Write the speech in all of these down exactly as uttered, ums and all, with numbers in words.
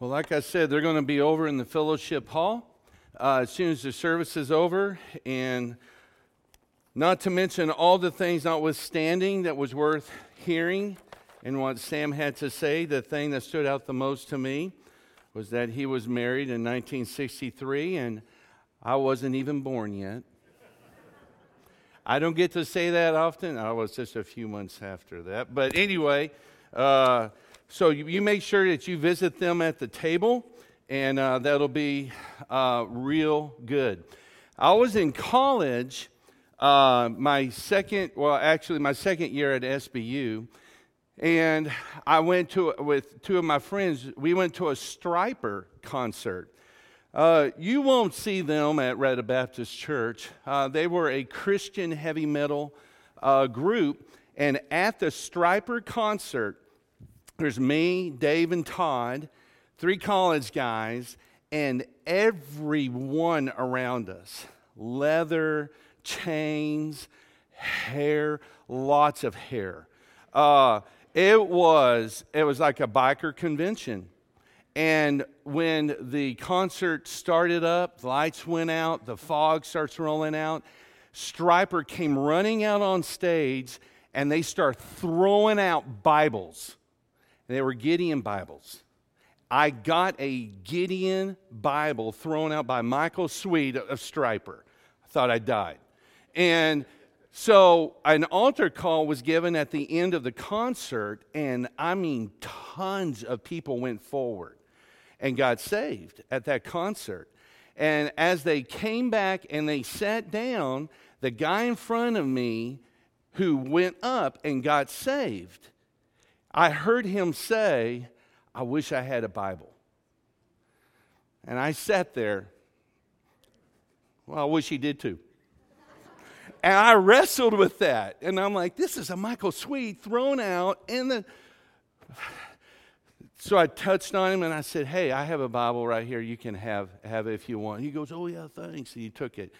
Well, like I said, they're going to be over in the fellowship hall uh, as soon as the service is over, and not to mention all the things notwithstanding that was worth hearing, and what Sam had to say. The thing that stood out the most to me was that he was married in nineteen sixty-three, and I wasn't even born yet. I don't get to say that often. I was just a few months after that. But anyway, uh, so you, you make sure that you visit them at the table, and uh, that'll be uh, real good. I was in college, uh, my second, well, actually my second year at S B U, and I went to, with two of my friends, we went to a Stryper concert. Uh, you won't see them at Red Baptist Church. Uh, they were a Christian heavy metal uh, group, and at the Stryper concert, there's me, Dave, and Todd, three college guys, and everyone around us, leather, chains, hair, lots of hair. Uh, it was it was like a biker convention. And when the concert started up, the lights went out, the fog starts rolling out, Stryper came running out on stage, and they start throwing out Bibles. And they were Gideon Bibles. I got a Gideon Bible thrown out by Michael Sweet of Stryper. I thought I died. And so an altar call was given at the end of the concert, and I mean tons of people went forward and got saved at that concert. And as they came back and they sat down, the guy in front of me who went up and got saved, I heard him say, "I wish I had a Bible." And I sat there. Well, I wish he did too. And I wrestled with that. And I'm like, this is a Michael Sweet thrown out in the... So I touched on him and I said, "Hey, I have a Bible right here. You can have, have it if you want." He goes, "Oh, yeah, thanks." And he took it.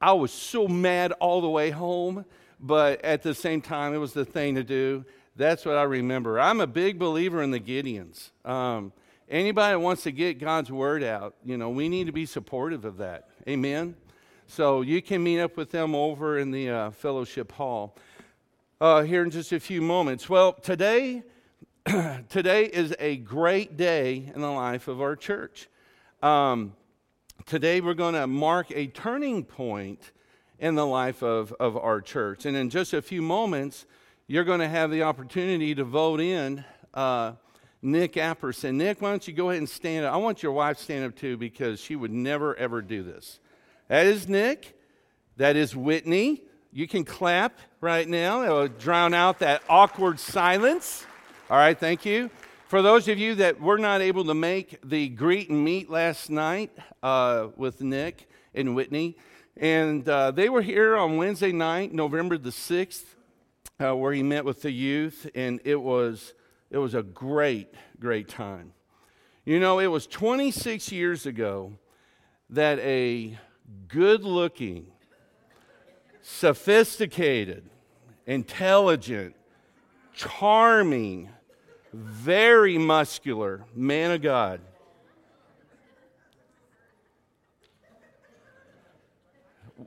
I was so mad all the way home, but at the same time, it was the thing to do. That's what I remember. I'm a big believer in the Gideons. Um, anybody that wants to get God's word out, you know, we need to be supportive of that. Amen? So you can meet up with them over in the uh, fellowship hall uh, here in just a few moments. Well, today... Today is a great day in the life of our church. Um, today we're going to mark a turning point in the life of, of our church. And in just a few moments, you're going to have the opportunity to vote in uh, Nick Apperson. Nick, why don't you go ahead and stand up? I want your wife to stand up too, because she would never, ever do this. That is Nick. That is Whitney. You can clap right now. It will drown out that awkward silence. All right, thank you. For those of you that were not able to make the greet and meet last night uh, with Nick and Whitney, and uh, they were here on Wednesday night, November the sixth, uh, where he met with the youth, and it was it was a great, great time. You know, it was twenty-six years ago that a good-looking, sophisticated, intelligent, charming, very muscular man of God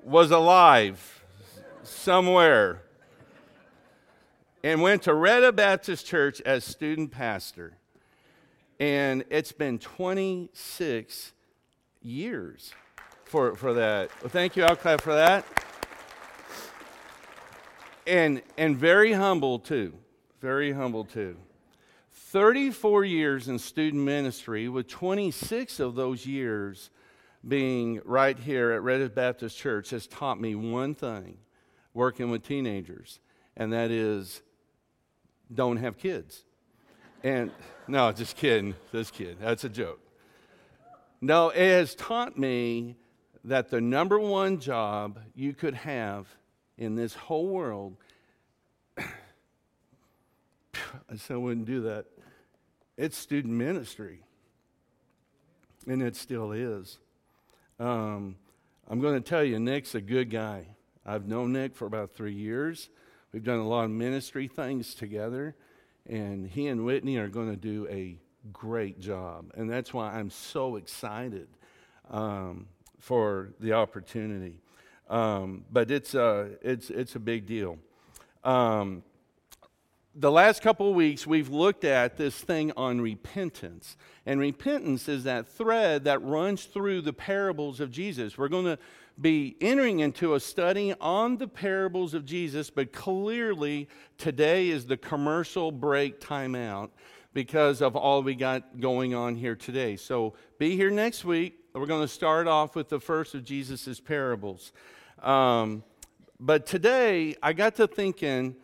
was alive somewhere and went to Red Baptist Church as student pastor. And it's been twenty-six years for, for that. Well, thank you. I'll clap for that. And and very humble too. Very humble too. thirty-four years in student ministry, with twenty-six of those years being right here at Red Baptist Church, has taught me one thing working with teenagers, and that is don't have kids. And no, just kidding, just kidding. That's a joke. No, it has taught me that the number one job you could have in this whole world, I said I wouldn't do that. It's student ministry, and it still is. Um, I'm going to tell you, Nick's a good guy. I've known Nick for about three years. We've done a lot of ministry things together, and he and Whitney are going to do a great job. And that's why I'm so excited um, for the opportunity. Um, but it's, uh, it's, it's a big deal. Um, the last couple of weeks, we've looked at this thing on repentance. And repentance is that thread that runs through the parables of Jesus. We're going to be entering into a study on the parables of Jesus, but clearly today is the commercial break timeout because of all we got going on here today. So be here next week. We're going to start off with the first of Jesus' parables. Um, but today, I got to thinking,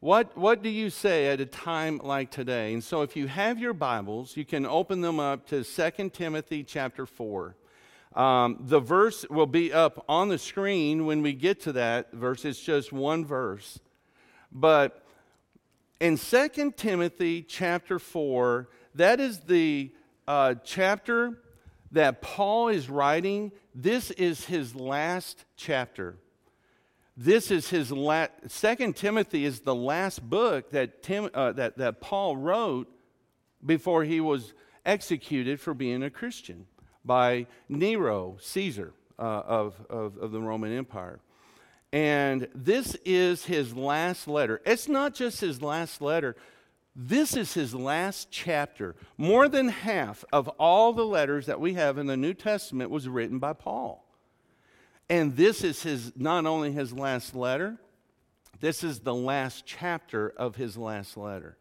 what what do you say at a time like today? And so if you have your Bibles, you can open them up to Second Timothy chapter four. Um, the verse will be up on the screen when we get to that verse. It's just one verse. But in Second Timothy chapter four, that is the uh, chapter that Paul is writing. This is his last chapter. This is his last. Second Timothy is the last book that, Tim, uh, that, that Paul wrote before he was executed for being a Christian by Nero, Caesar uh, of, of, of the Roman Empire. And this is his last letter. It's not just his last letter. This is his last chapter. More than half of all the letters that we have in the New Testament was written by Paul. And this is his not only his last letter, this is the last chapter of his last letter.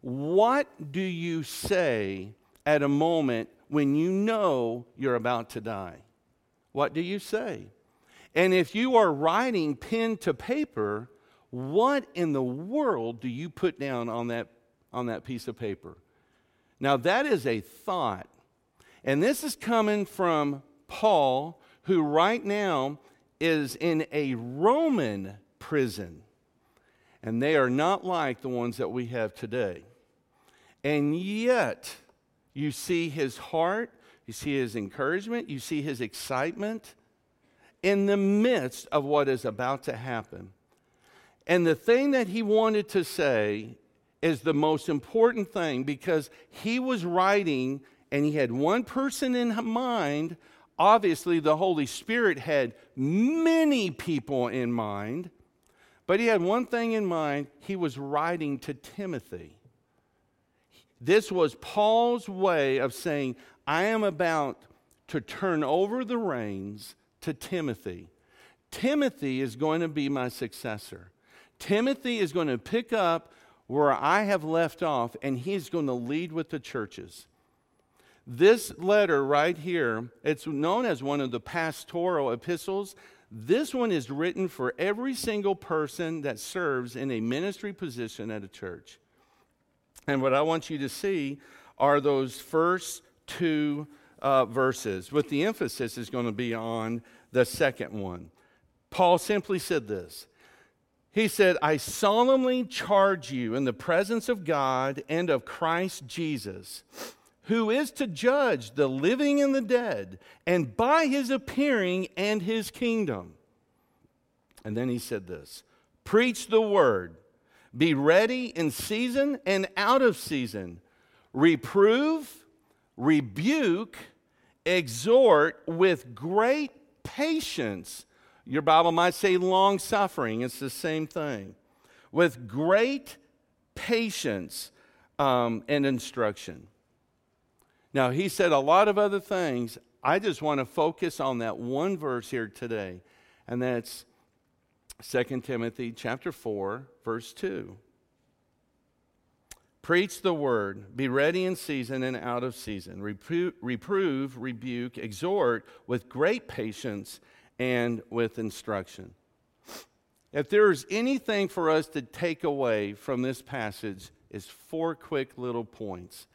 What do you say at a moment when you know you're about to die? What do you say? And if you are writing pen to paper, what in the world do you put down on that, on that piece of paper? Now that is a thought. And this is coming from Paul, who right now is in a Roman prison. And they are not like the ones that we have today. And yet, you see his heart, you see his encouragement, you see his excitement in the midst of what is about to happen. And the thing that he wanted to say is the most important thing, because he was writing and he had one person in mind. Obviously, the Holy Spirit had many people in mind, but he had one thing in mind. He was writing to Timothy. This was Paul's way of saying, I am about to turn over the reins to Timothy. Timothy is going to be my successor. Timothy is going to pick up where I have left off, and he's going to lead with the churches. This letter right here, it's known as one of the pastoral epistles. This one is written for every single person that serves in a ministry position at a church. And what I want you to see are those first two uh, verses, with the emphasis is going to be on the second one. Paul simply said this. He said, I solemnly charge you in the presence of God and of Christ Jesus, who is to judge the living and the dead, and by his appearing and his kingdom. And then he said this, preach the word. Be ready in season and out of season. Reprove, rebuke, exhort with great patience. Your Bible might say long suffering. It's the same thing. With great patience um, and instruction. Now, he said a lot of other things. I just want to focus on that one verse here today. And that's Second Timothy chapter four, verse two. Preach the word, be ready in season and out of season. Repro- reprove, rebuke, exhort with great patience and with instruction. If there is anything for us to take away from this passage, it's four quick little points.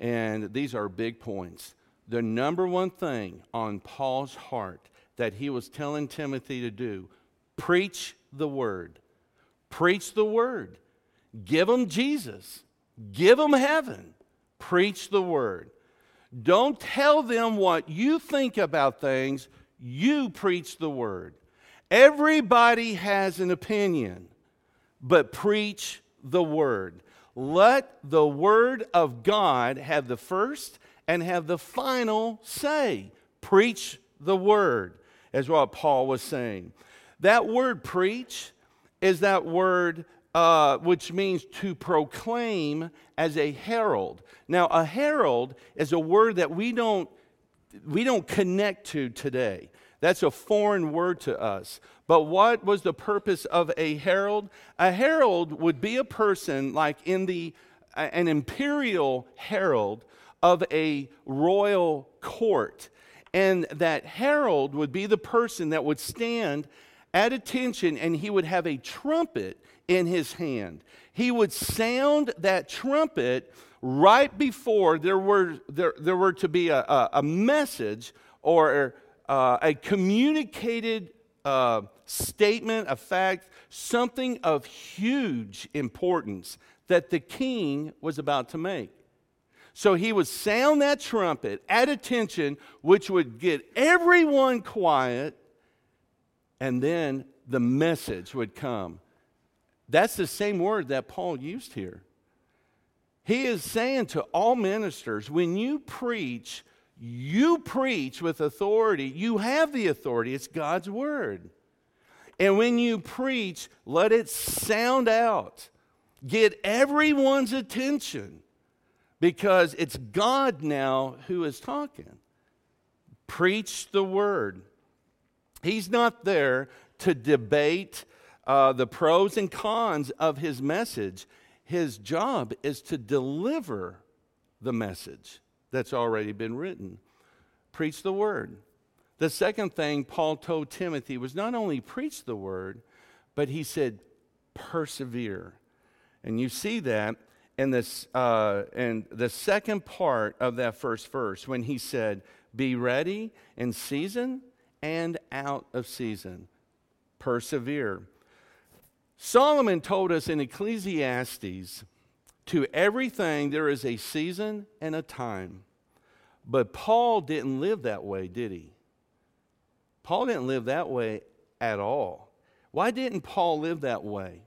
And these are big points. The number one thing on Paul's heart that he was telling Timothy to do: preach the word. Preach the word. Give them Jesus. Give them heaven. Preach the word. Don't tell them what you think about things. You preach the word. Everybody has an opinion, but preach the word. let the word of God have the first and have the final say. Preach the word, is what Paul was saying. That word preach is that word uh, which means to proclaim as a herald. Now, a herald is a word that we don't we don't connect to today. That's a foreign word to us. But what was the purpose of a herald? A herald would be a person like in the an imperial herald of a royal court. And that herald would be the person that would stand at attention, and he would have a trumpet in his hand. He would sound that trumpet right before there were there, there were to be a, a, a message or uh, a communicated uh, statement, a fact, something of huge importance that the king was about to make. So he would sound that trumpet at attention, which would get everyone quiet, and then the message would come. That's the same word that Paul used here. He is saying to all ministers, when you preach, you preach with authority. You have the authority. It's God's word. And when you preach, let it sound out. Get everyone's attention, because it's God now who is talking. Preach the word. He's not there to debate uh, the pros and cons of his message. His job is to deliver the message that's already been written. Preach the word. The second thing Paul told Timothy was not only preach the word, but he said persevere. And you see that in this, uh, in the second part of that first verse, when he said, be ready in season and out of season. Persevere. Solomon told us in Ecclesiastes, to everything there is a season and a time. But Paul didn't live that way, did he? Paul didn't live that way at all. Why didn't Paul live that way?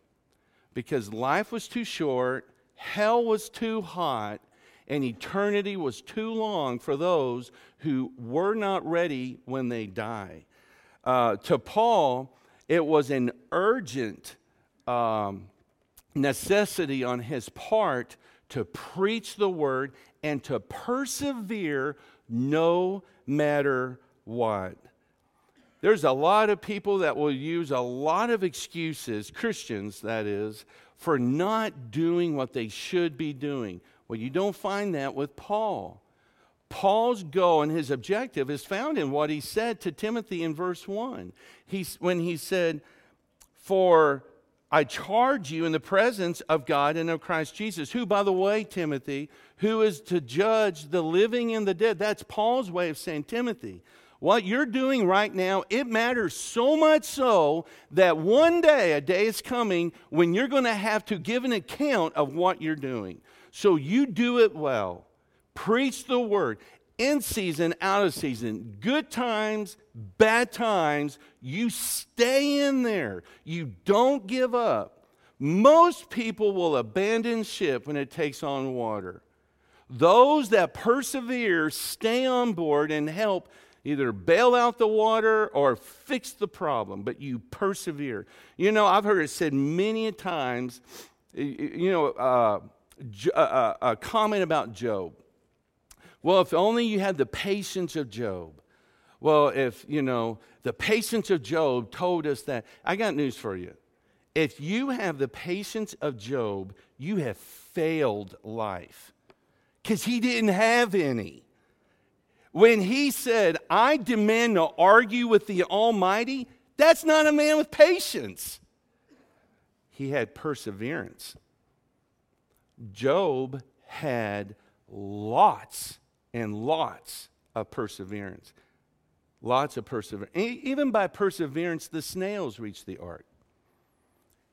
Because life was too short, hell was too hot, and eternity was too long for those who were not ready when they die. Uh, to Paul, it was an urgent um, necessity on his part to preach the word and to persevere no matter what. There's a lot of people that will use a lot of excuses, Christians that is, for not doing what they should be doing. Well, you don't find that with Paul. Paul's goal and his objective is found in what he said to Timothy in verse one. He, when he said, for I charge you in the presence of God and of Christ Jesus, who, by the way, Timothy, who is to judge the living and the dead. That's Paul's way of saying, Timothy, what you're doing right now, it matters so much so that one day, a day is coming when you're going to have to give an account of what you're doing. So you do it well. Preach the word in season, out of season, good times, bad times. You stay in there. You don't give up. Most people will abandon ship when it takes on water. Those that persevere stay on board and help either bail out the water or fix the problem, but you persevere. You know, I've heard it said many a times, you know, uh, Uh, a comment about Job. Well, if only you had the patience of Job. Well, if, you know, the patience of Job told us that. I got news for you. If you have the patience of Job, you have failed life, because he didn't have any. When he said, I demand to argue with the Almighty, that's not a man with patience. He had perseverance. Job had lots and lots of perseverance. Lots of perseverance. Even by perseverance, the snails reached the ark.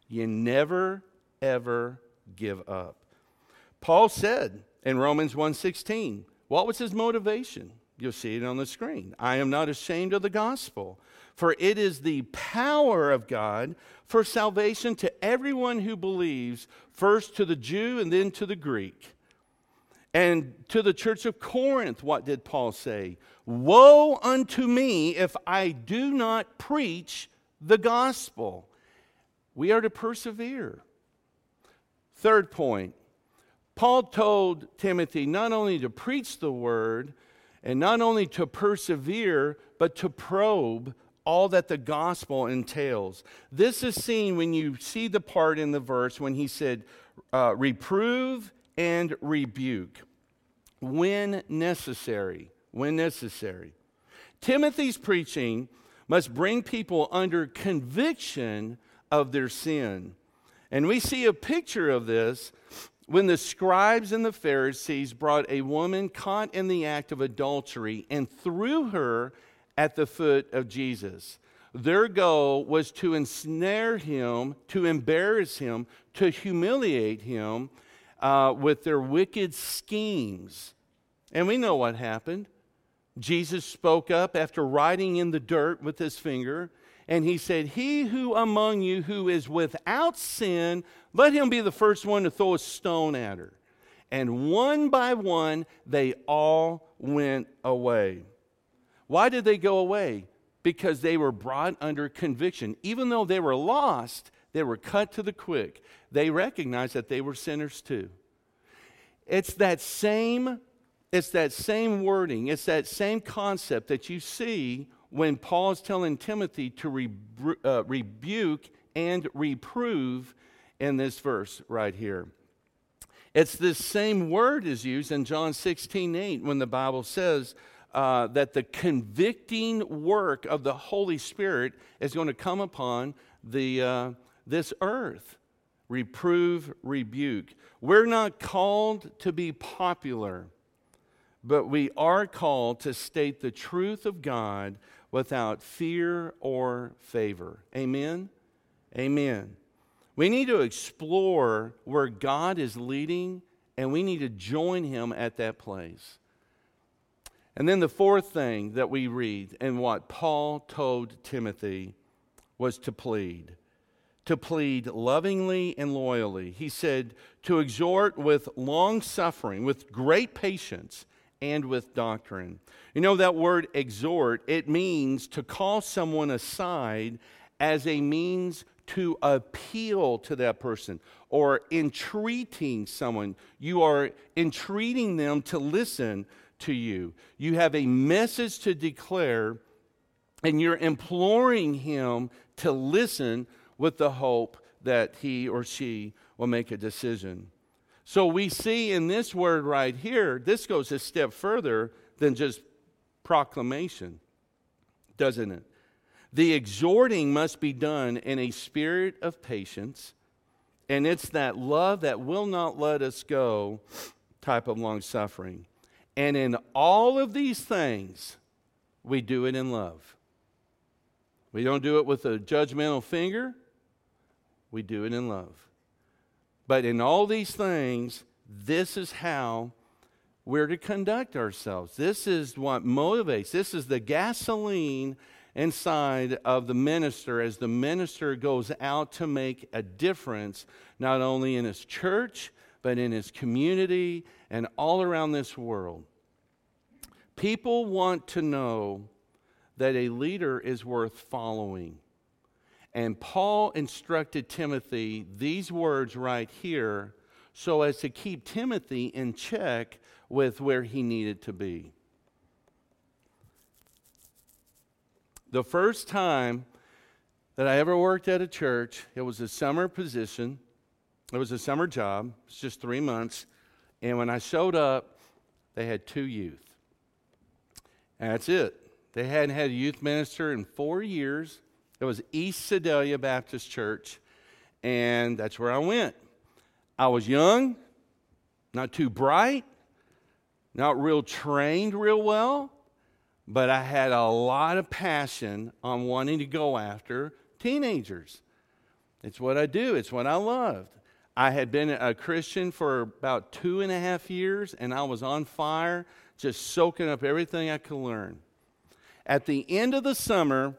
You never, ever give up. Paul said in Romans one sixteen, what was his motivation? You'll see it on the screen. I am not ashamed of the gospel, for it is the power of God for salvation to everyone who believes, first to the Jew and then to the Greek. And to the church of Corinth, what did Paul say? Woe unto me if I do not preach the gospel. We are to persevere. Third point, Paul told Timothy not only to preach the word and not only to persevere, but to probe all that the gospel entails. This is seen when you see the part in the verse when he said, uh, reprove and rebuke when necessary, when necessary. Timothy's preaching must bring people under conviction of their sin. And we see a picture of this when the scribes and the Pharisees brought a woman caught in the act of adultery and threw her at the foot of Jesus. Their goal was to ensnare him, to embarrass him, to humiliate him, Uh, with their wicked schemes. And we know what happened. Jesus spoke up after writing in the dirt with his finger, and he said, "He who among you who is without sin, let him be the first one to throw a stone at her." And one by one, they all went away. Why did they go away? Because they were brought under conviction. Even though they were lost, they were cut to the quick. They recognized that they were sinners too. It's that same, it's that same wording, it's that same concept that you see when Paul's telling Timothy to re, uh, rebuke and reprove in this verse right here. It's this same word is used in John sixteen eight when the Bible says uh, that the convicting work of the Holy Spirit is going to come upon the uh, this earth. Reprove, rebuke. We're not called to be popular, but we are called to state the truth of God without fear or favor. Amen? Amen. We need to explore where God is leading, and we need to join him at that place. And then the fourth thing that we read and what Paul told Timothy was to plead. To plead lovingly and loyally. He said, to exhort with long suffering, with great patience, and with doctrine. You know that word exhort, it means to call someone aside as a means to appeal to that person or entreating someone. You are entreating them to listen to you. You have a message to declare, and you're imploring him to listen with the hope that he or she will make a decision. So we see in this word right here, this goes a step further than just proclamation, doesn't it? The exhorting must be done in a spirit of patience, and it's that love that will not let us go type of long suffering. And in all of these things, we do it in love. We don't do it with a judgmental finger. We do it in love. But in all these things, this is how we're to conduct ourselves. This is what motivates. This is the gasoline inside of the minister as the minister goes out to make a difference, not only in his church, but in his community and all around this world. People want to know that a leader is worth following. And Paul instructed Timothy these words right here so as to keep Timothy in check with where he needed to be. The first time that I ever worked at a church, it was a summer position. It was a summer job. It's just three months. And when I showed up, they had two youth. And that's it. They hadn't had a youth minister in four years. It was East Sedalia Baptist Church, and that's where I went. I was young, not too bright, not real trained real well, but I had a lot of passion on wanting to go after teenagers. It's what I do. It's what I loved. I had been a Christian for about two and a half years, and I was on fire, just soaking up everything I could learn. At the end of the summer,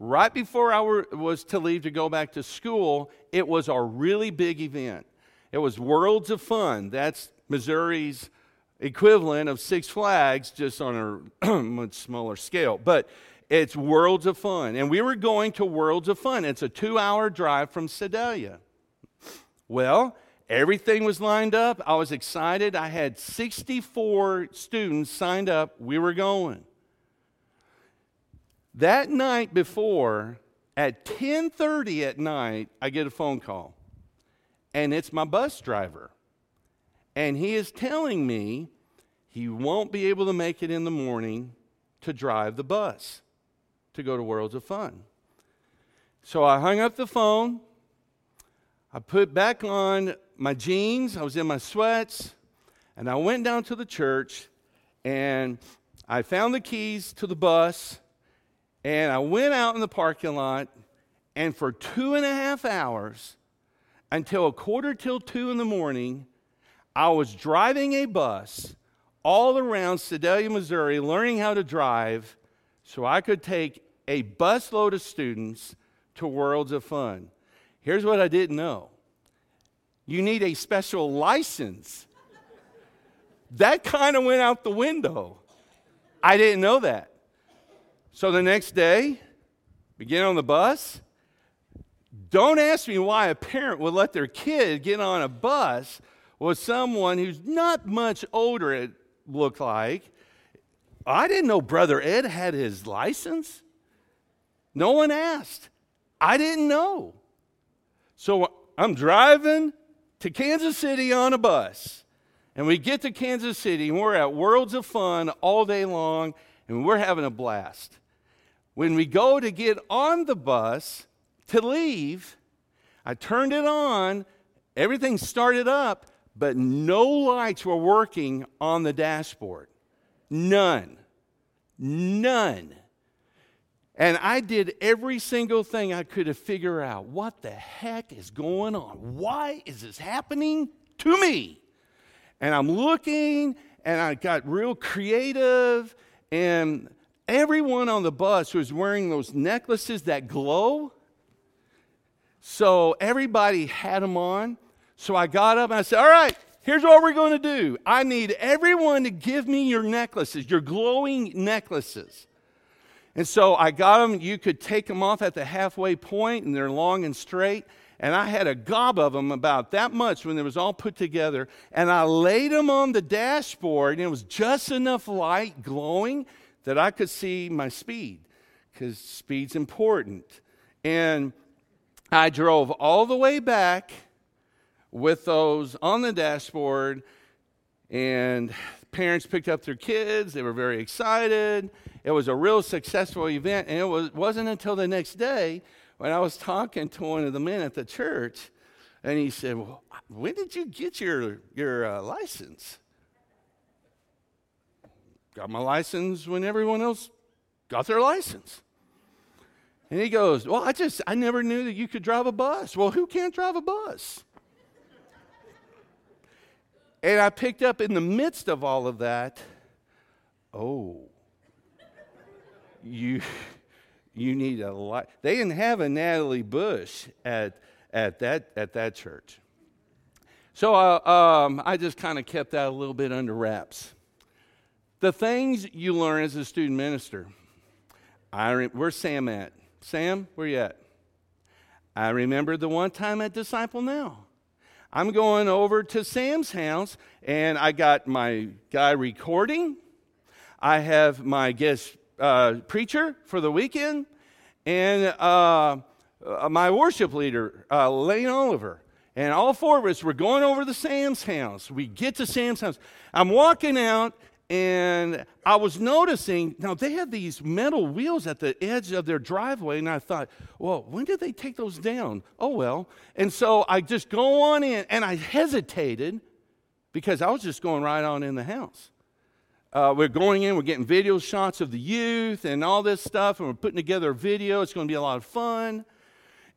right before I were, was to leave to go back to school, it was a really big event. It was Worlds of Fun. That's Missouri's equivalent of Six Flags, just on a much smaller scale. But it's Worlds of Fun. And we were going to Worlds of Fun. It's a two-hour drive from Sedalia. Well, everything was lined up. I was excited. I had sixty-four students signed up. We were going. That night before, at ten thirty at night, I get a phone call. And it's my bus driver. And he is telling me he won't be able to make it in the morning to drive the bus to go to Worlds of Fun. So I hung up the phone. I put back on my jeans, I was in my sweats, and I went down to the church, and I found the keys to the bus, and I went out in the parking lot, and for two and a half hours, until a quarter till two in the morning, I was driving a bus all around Sedalia, Missouri, learning how to drive so I could take a busload of students to Worlds of Fun. Here's what I didn't know. You need a special license. That kind of went out the window. I didn't know that. So the next day, we get on the bus. Don't ask me why a parent would let their kid get on a bus with someone who's not much older, it looked like. I didn't know Brother Ed had his license. No one asked. I didn't know. So I'm driving to Kansas City on a bus, and we get to Kansas City, and we're at Worlds of Fun all day long, and we're having a blast. When we go to get on the bus to leave, I turned it on, everything started up, but no lights were working on the dashboard. None. None. And I did every single thing I could to figure out what the heck is going on. Why is this happening to me? And I'm looking, and I got real creative. And everyone on the bus was wearing those necklaces that glow. So everybody had them on. So I got up and I said, all right, here's what we're going to do. I need everyone to give me your necklaces, your glowing necklaces. And so I got them. You could take them off at the halfway point, and they're long and straight. And I had a gob of them about that much when it was all put together. And I laid them on the dashboard, and it was just enough light glowing that I could see my speed, because speed's important. And I drove all the way back with those on the dashboard, and parents picked up their kids. They were very excited. It was a real successful event, and it was, wasn't until the next day when I was talking to one of the men at the church, and he said, well, when did you get your, your uh, license? Got my license when everyone else got their license. And he goes, well, I just, I never knew that you could drive a bus. Well, who can't drive a bus? And I picked up in the midst of all of that, oh, You you need a lot. They didn't have a Natalie Bush at at that at that church. So uh, um, I just kind of kept that a little bit under wraps. The things you learn as a student minister. I re- where's Sam at? Sam, where you at? I remember the one time at Disciple Now. I'm going over to Sam's house, and I got my guy recording. I have my guest Uh, preacher for the weekend, and uh, my worship leader, uh, Lane Oliver. And all four of us were going over to Sam's house. We get to Sam's house. I'm walking out, and I was noticing, now they had these metal wheels at the edge of their driveway, and I thought, well, when did they take those down? Oh, well. And so I just go on in, and I hesitated because I was just going right on in the house. Uh, we're going in, we're getting video shots of the youth and all this stuff, and we're putting together a video. It's going to be a lot of fun.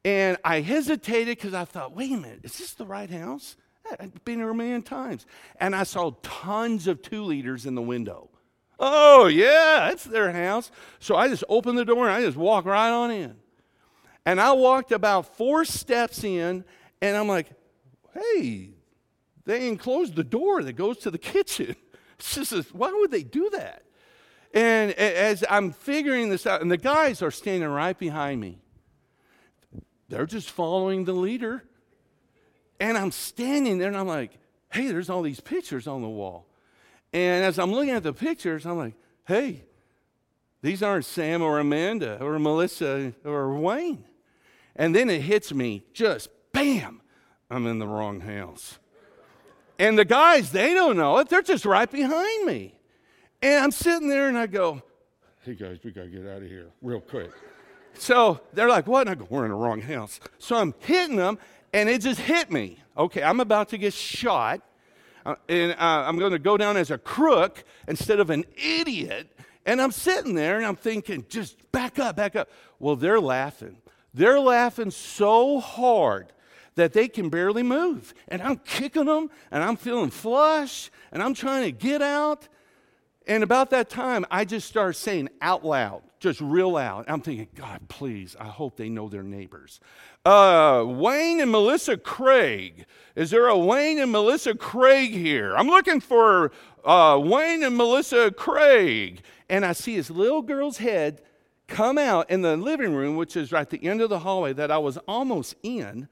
And I hesitated because I thought, wait a minute, is this the right house? I've been here a million times. And I saw tons of two-liters in the window. Oh, yeah, that's their house. So I just opened the door and I just walked right on in. And I walked about four steps in, and I'm like, hey, they enclosed the door that goes to the kitchen. It's just a, why would they do that? And as I'm figuring this out, and the guys are standing right behind me. They're just following the leader. And I'm standing there, and I'm like, hey, there's all these pictures on the wall. And as I'm looking at the pictures, I'm like, hey, these aren't Sam or Amanda or Melissa or Wayne. And then it hits me, just bam, I'm in the wrong house. And the guys, they don't know it. They're just right behind me. And I'm sitting there, and I go, hey, guys, we got to get out of here real quick. So they're like, what? And I go, we're in the wrong house. So I'm hitting them, and it just hit me. Okay, I'm about to get shot, uh, and uh, I'm going to go down as a crook instead of an idiot. And I'm sitting there, and I'm thinking, just back up, back up. Well, they're laughing. They're laughing so hard that they can barely move. And I'm kicking them, and I'm feeling flush, and I'm trying to get out. And about that time, I just start saying out loud, just real loud. I'm thinking, God, please, I hope they know their neighbors. Uh, Wayne and Melissa Craig. Is there a Wayne and Melissa Craig here? I'm looking for uh, Wayne and Melissa Craig. And I see his little girl's head come out in the living room, which is right at the end of the hallway that I was almost in.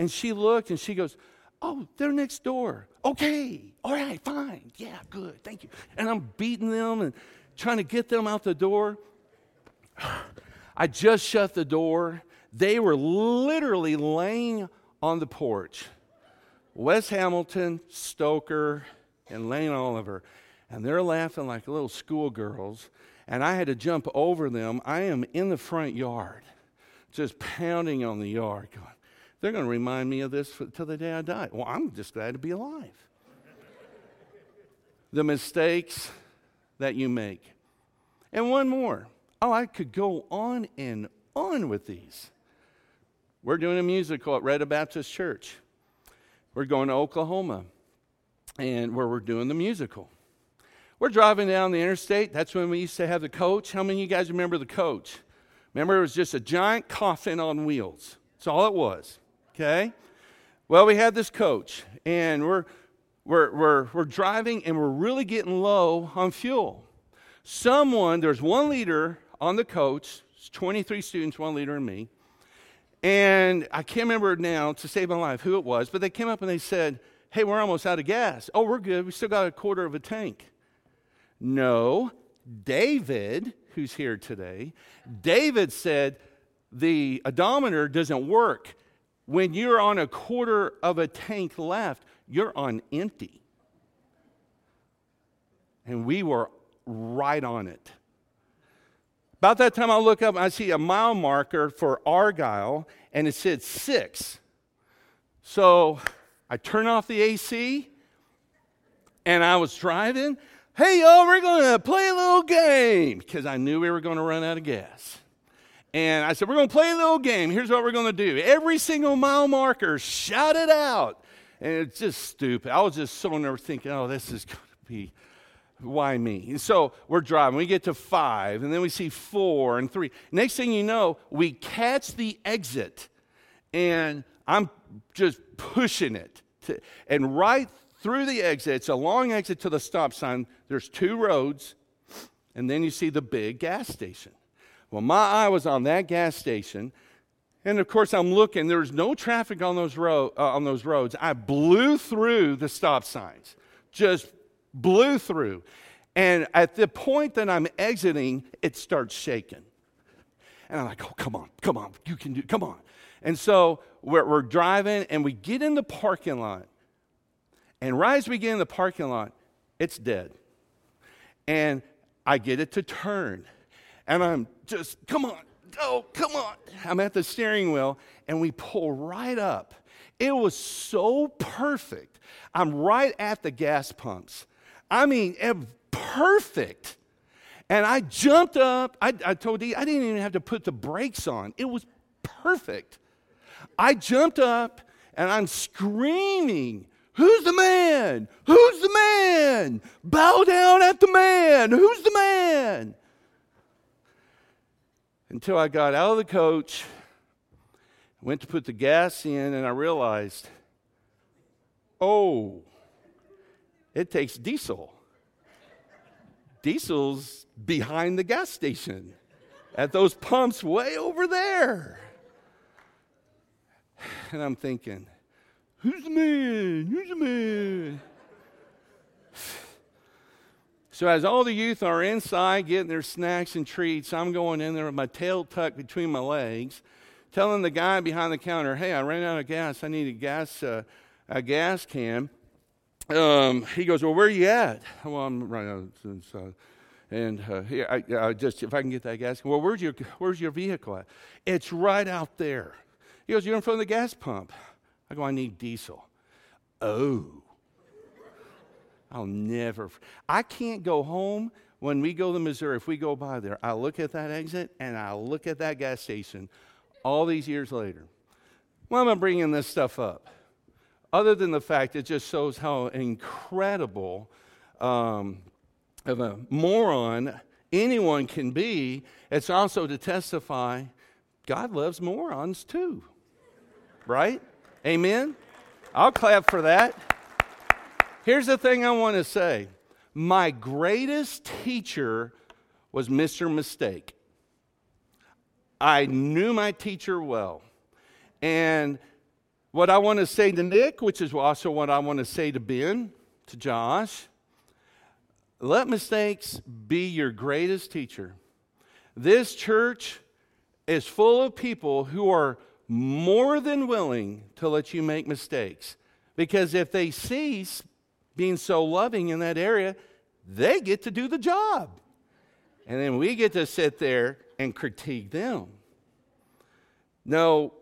And she looked, and she goes, oh, they're next door. Okay, all right, fine. Yeah, good, thank you. And I'm beating them and trying to get them out the door. I just shut the door. They were literally laying on the porch. Wes Hamilton, Stoker, and Lane Oliver. And they're laughing like little schoolgirls. And I had to jump over them. I am in the front yard, just pounding on the yard, going, they're going to remind me of this till the day I die. Well, I'm just glad to be alive. The mistakes that you make. And one more. Oh, I could go on and on with these. We're doing a musical at Red Baptist Church. We're going to Oklahoma, and where we're doing the musical. We're driving down the interstate. That's when we used to have the coach. How many of you guys remember the coach? Remember, it was just a giant coffin on wheels. That's all it was. Okay, well, we had this coach, and we're we're we're we're driving, and we're really getting low on fuel. Someone, there's one leader on the coach, twenty-three students, one leader and me, and I can't remember now to save my life who it was, but they came up and they said, "Hey, we're almost out of gas." "Oh, we're good. We still got a quarter of a tank." No, David, who's here today, David said, the odometer doesn't work. When you're on a quarter of a tank left, you're on empty. And we were right on it. About that time, I look up, I see a mile marker for Argyle, and it said six. So I turn off the A C, and I was driving. Hey, y'all, we're going to play a little game, because I knew we were going to run out of gas. And I said, we're going to play a little game. Here's what we're going to do. Every single mile marker, shout it out. And it's just stupid. I was just so nervous thinking, oh, this is going to be, why me? And so we're driving. We get to five, and then we see four and three. Next thing you know, we catch the exit, and I'm just pushing it. To, and right through the exit, it's a long exit to the stop sign. There's two roads, and then you see the big gas station. Well, my eye was on that gas station, and of course I'm looking. There was no traffic on those, road, uh, on those roads. I blew through the stop signs, just blew through. And at the point that I'm exiting, it starts shaking. And I'm like, oh, come on, come on, you can do, come on. And so we're, we're driving, and we get in the parking lot. And right as we get in the parking lot, it's dead. And I get it to turn. And I'm just, come on, oh, come on. I'm at the steering wheel, and we pull right up. It was so perfect. I'm right at the gas pumps. I mean, it was perfect. And I jumped up. I, I told Dee, I didn't even have to put the brakes on. It was perfect. I jumped up and I'm screaming, "Who's the man? Who's the man? Bow down at the man. Who's the man?" Until I got out of the coach, went to put the gas in, and I realized, oh, it takes diesel. Diesel's behind the gas station at those pumps way over there. And I'm thinking, who's the man? Who's the man? So as all the youth are inside getting their snacks and treats, I'm going in there with my tail tucked between my legs, telling the guy behind the counter, "Hey, I ran out of gas. I need a gas uh, a gas can." Um, he goes, "Well, where are you at?" "Well, I'm right out inside. And uh, here, I, I just if I can get that gas can." "Well, where's your where's your vehicle at?" "It's right out there." He goes, "You're in front of the gas pump." I go, "I need diesel." "Oh." I'll never, I can't go home when we go to Missouri. If we go by there, I look at that exit and I look at that gas station all these years later. Why am I bringing this stuff up? Other than the fact it just shows how incredible um, of a moron anyone can be, it's also to testify God loves morons too. Right? Amen? I'll clap for that. Here's the thing I want to say. My greatest teacher was Mister Mistake. I knew my teacher well. And what I want to say to Nick, which is also what I want to say to Ben, to Josh, let mistakes be your greatest teacher. This church is full of people who are more than willing to let you make mistakes. Because if they cease being so loving in that area, they get to do the job. And then we get to sit there and critique them. No,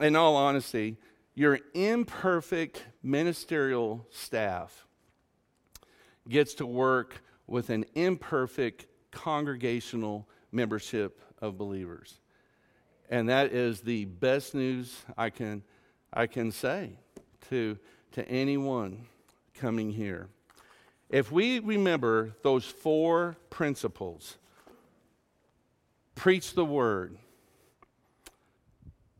in all honesty, your imperfect ministerial staff gets to work with an imperfect congregational membership of believers. And that is the best news I can I can say to to anyone coming here. If we remember those four principles: preach the word,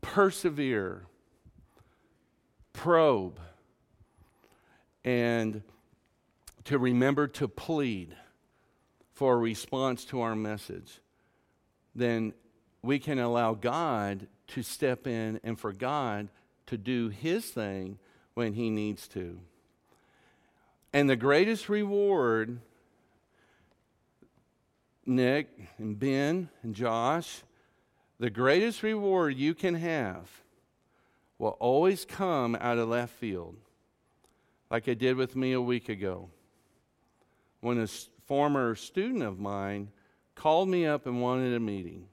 persevere, probe, and to remember to plead for a response to our message, then we can allow God to step in and for God to do His thing when He needs to. And the greatest reward, Nick and Ben and Josh, the greatest reward you can have will always come out of left field, like it did with me a week ago, when a former student of mine called me up and wanted a meeting.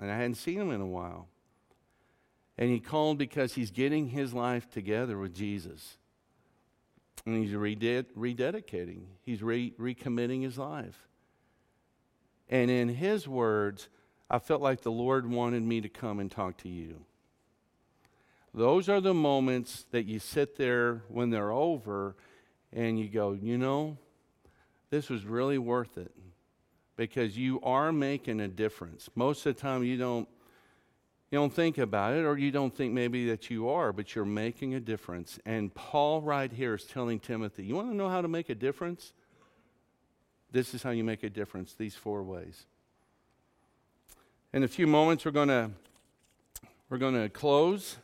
And I hadn't seen him in a while. And he called because he's getting his life together with Jesus. And he's reded- rededicating. He's re- recommitting his life. And in his words, I felt like the Lord wanted me to come and talk to you. Those are the moments that you sit there when they're over and you go, you know, this was really worth it. Because you are making a difference. Most of the time you don't you don't think about it, or you don't think maybe that you are, but you're making a difference. And Paul right here is telling Timothy, you want to know how to make a difference? This is how you make a difference, these four ways. In a few moments we're going to we're going to close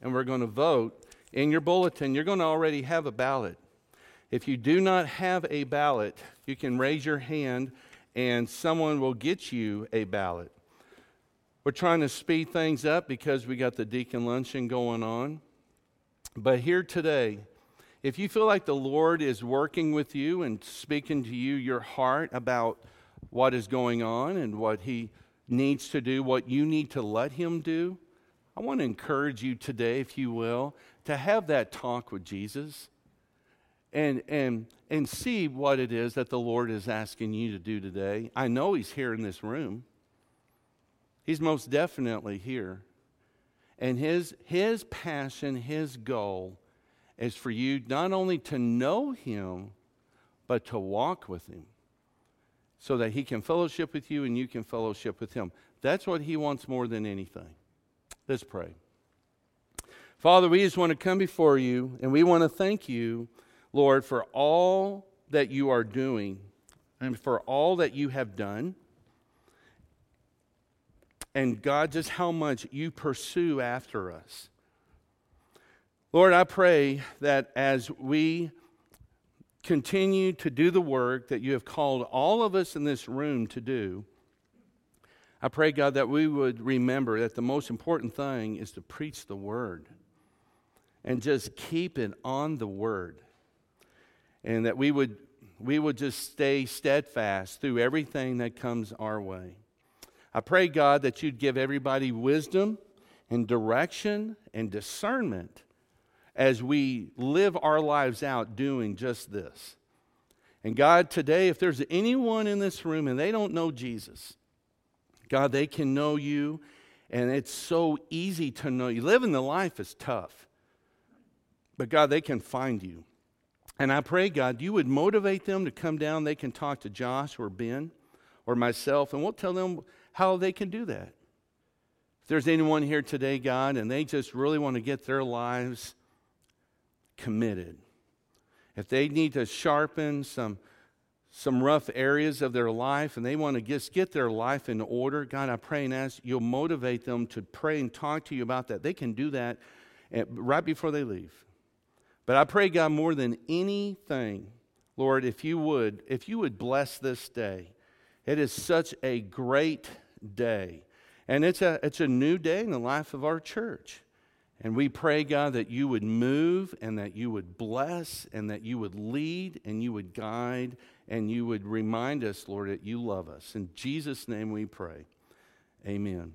and we're going to vote. In your bulletin, you're going to already have a ballot. If you do not have a ballot, you can raise your hand and someone will get you a ballot. We're trying to speed things up because we got the deacon luncheon going on. But here today, if you feel like the Lord is working with you and speaking to you, your heart, about what is going on and what He needs to do, what you need to let Him do, I want to encourage you today, if you will, to have that talk with Jesus. And and and see what it is that the Lord is asking you to do today. I know He's here in this room. He's most definitely here. And his, his passion, his goal is for you not only to know him, but to walk with him so that he can fellowship with you and you can fellowship with him. That's what he wants more than anything. Let's pray. Father, we just want to come before you, and we want to thank you, Lord, for all that you are doing and for all that you have done. And God, just how much you pursue after us. Lord, I pray that as we continue to do the work that you have called all of us in this room to do, I pray, God, that we would remember that the most important thing is to preach the Word and just keep it on the Word. And that we would, we would just stay steadfast through everything that comes our way. I pray, God, that you'd give everybody wisdom and direction and discernment as we live our lives out doing just this. And God, today, if there's anyone in this room and they don't know Jesus, God, they can know you, and it's so easy to know you. Living the life is tough, but God, they can find you. And I pray, God, you would motivate them to come down. They can talk to Josh or Ben or myself, and we'll tell them how they can do that. If there's anyone here today, God, and they just really want to get their lives committed, if they need to sharpen some some rough areas of their life and they want to just get their life in order, God, I pray and ask you'll motivate them to pray and talk to you about that. They can do that right before they leave. But I pray, God, more than anything, Lord, if you would, if you would bless this day. It is such a great day. And it's a it's a new day in the life of our church. And we pray, God, that you would move and that you would bless and that you would lead and you would guide and you would remind us, Lord, that you love us. In Jesus' name we pray. Amen.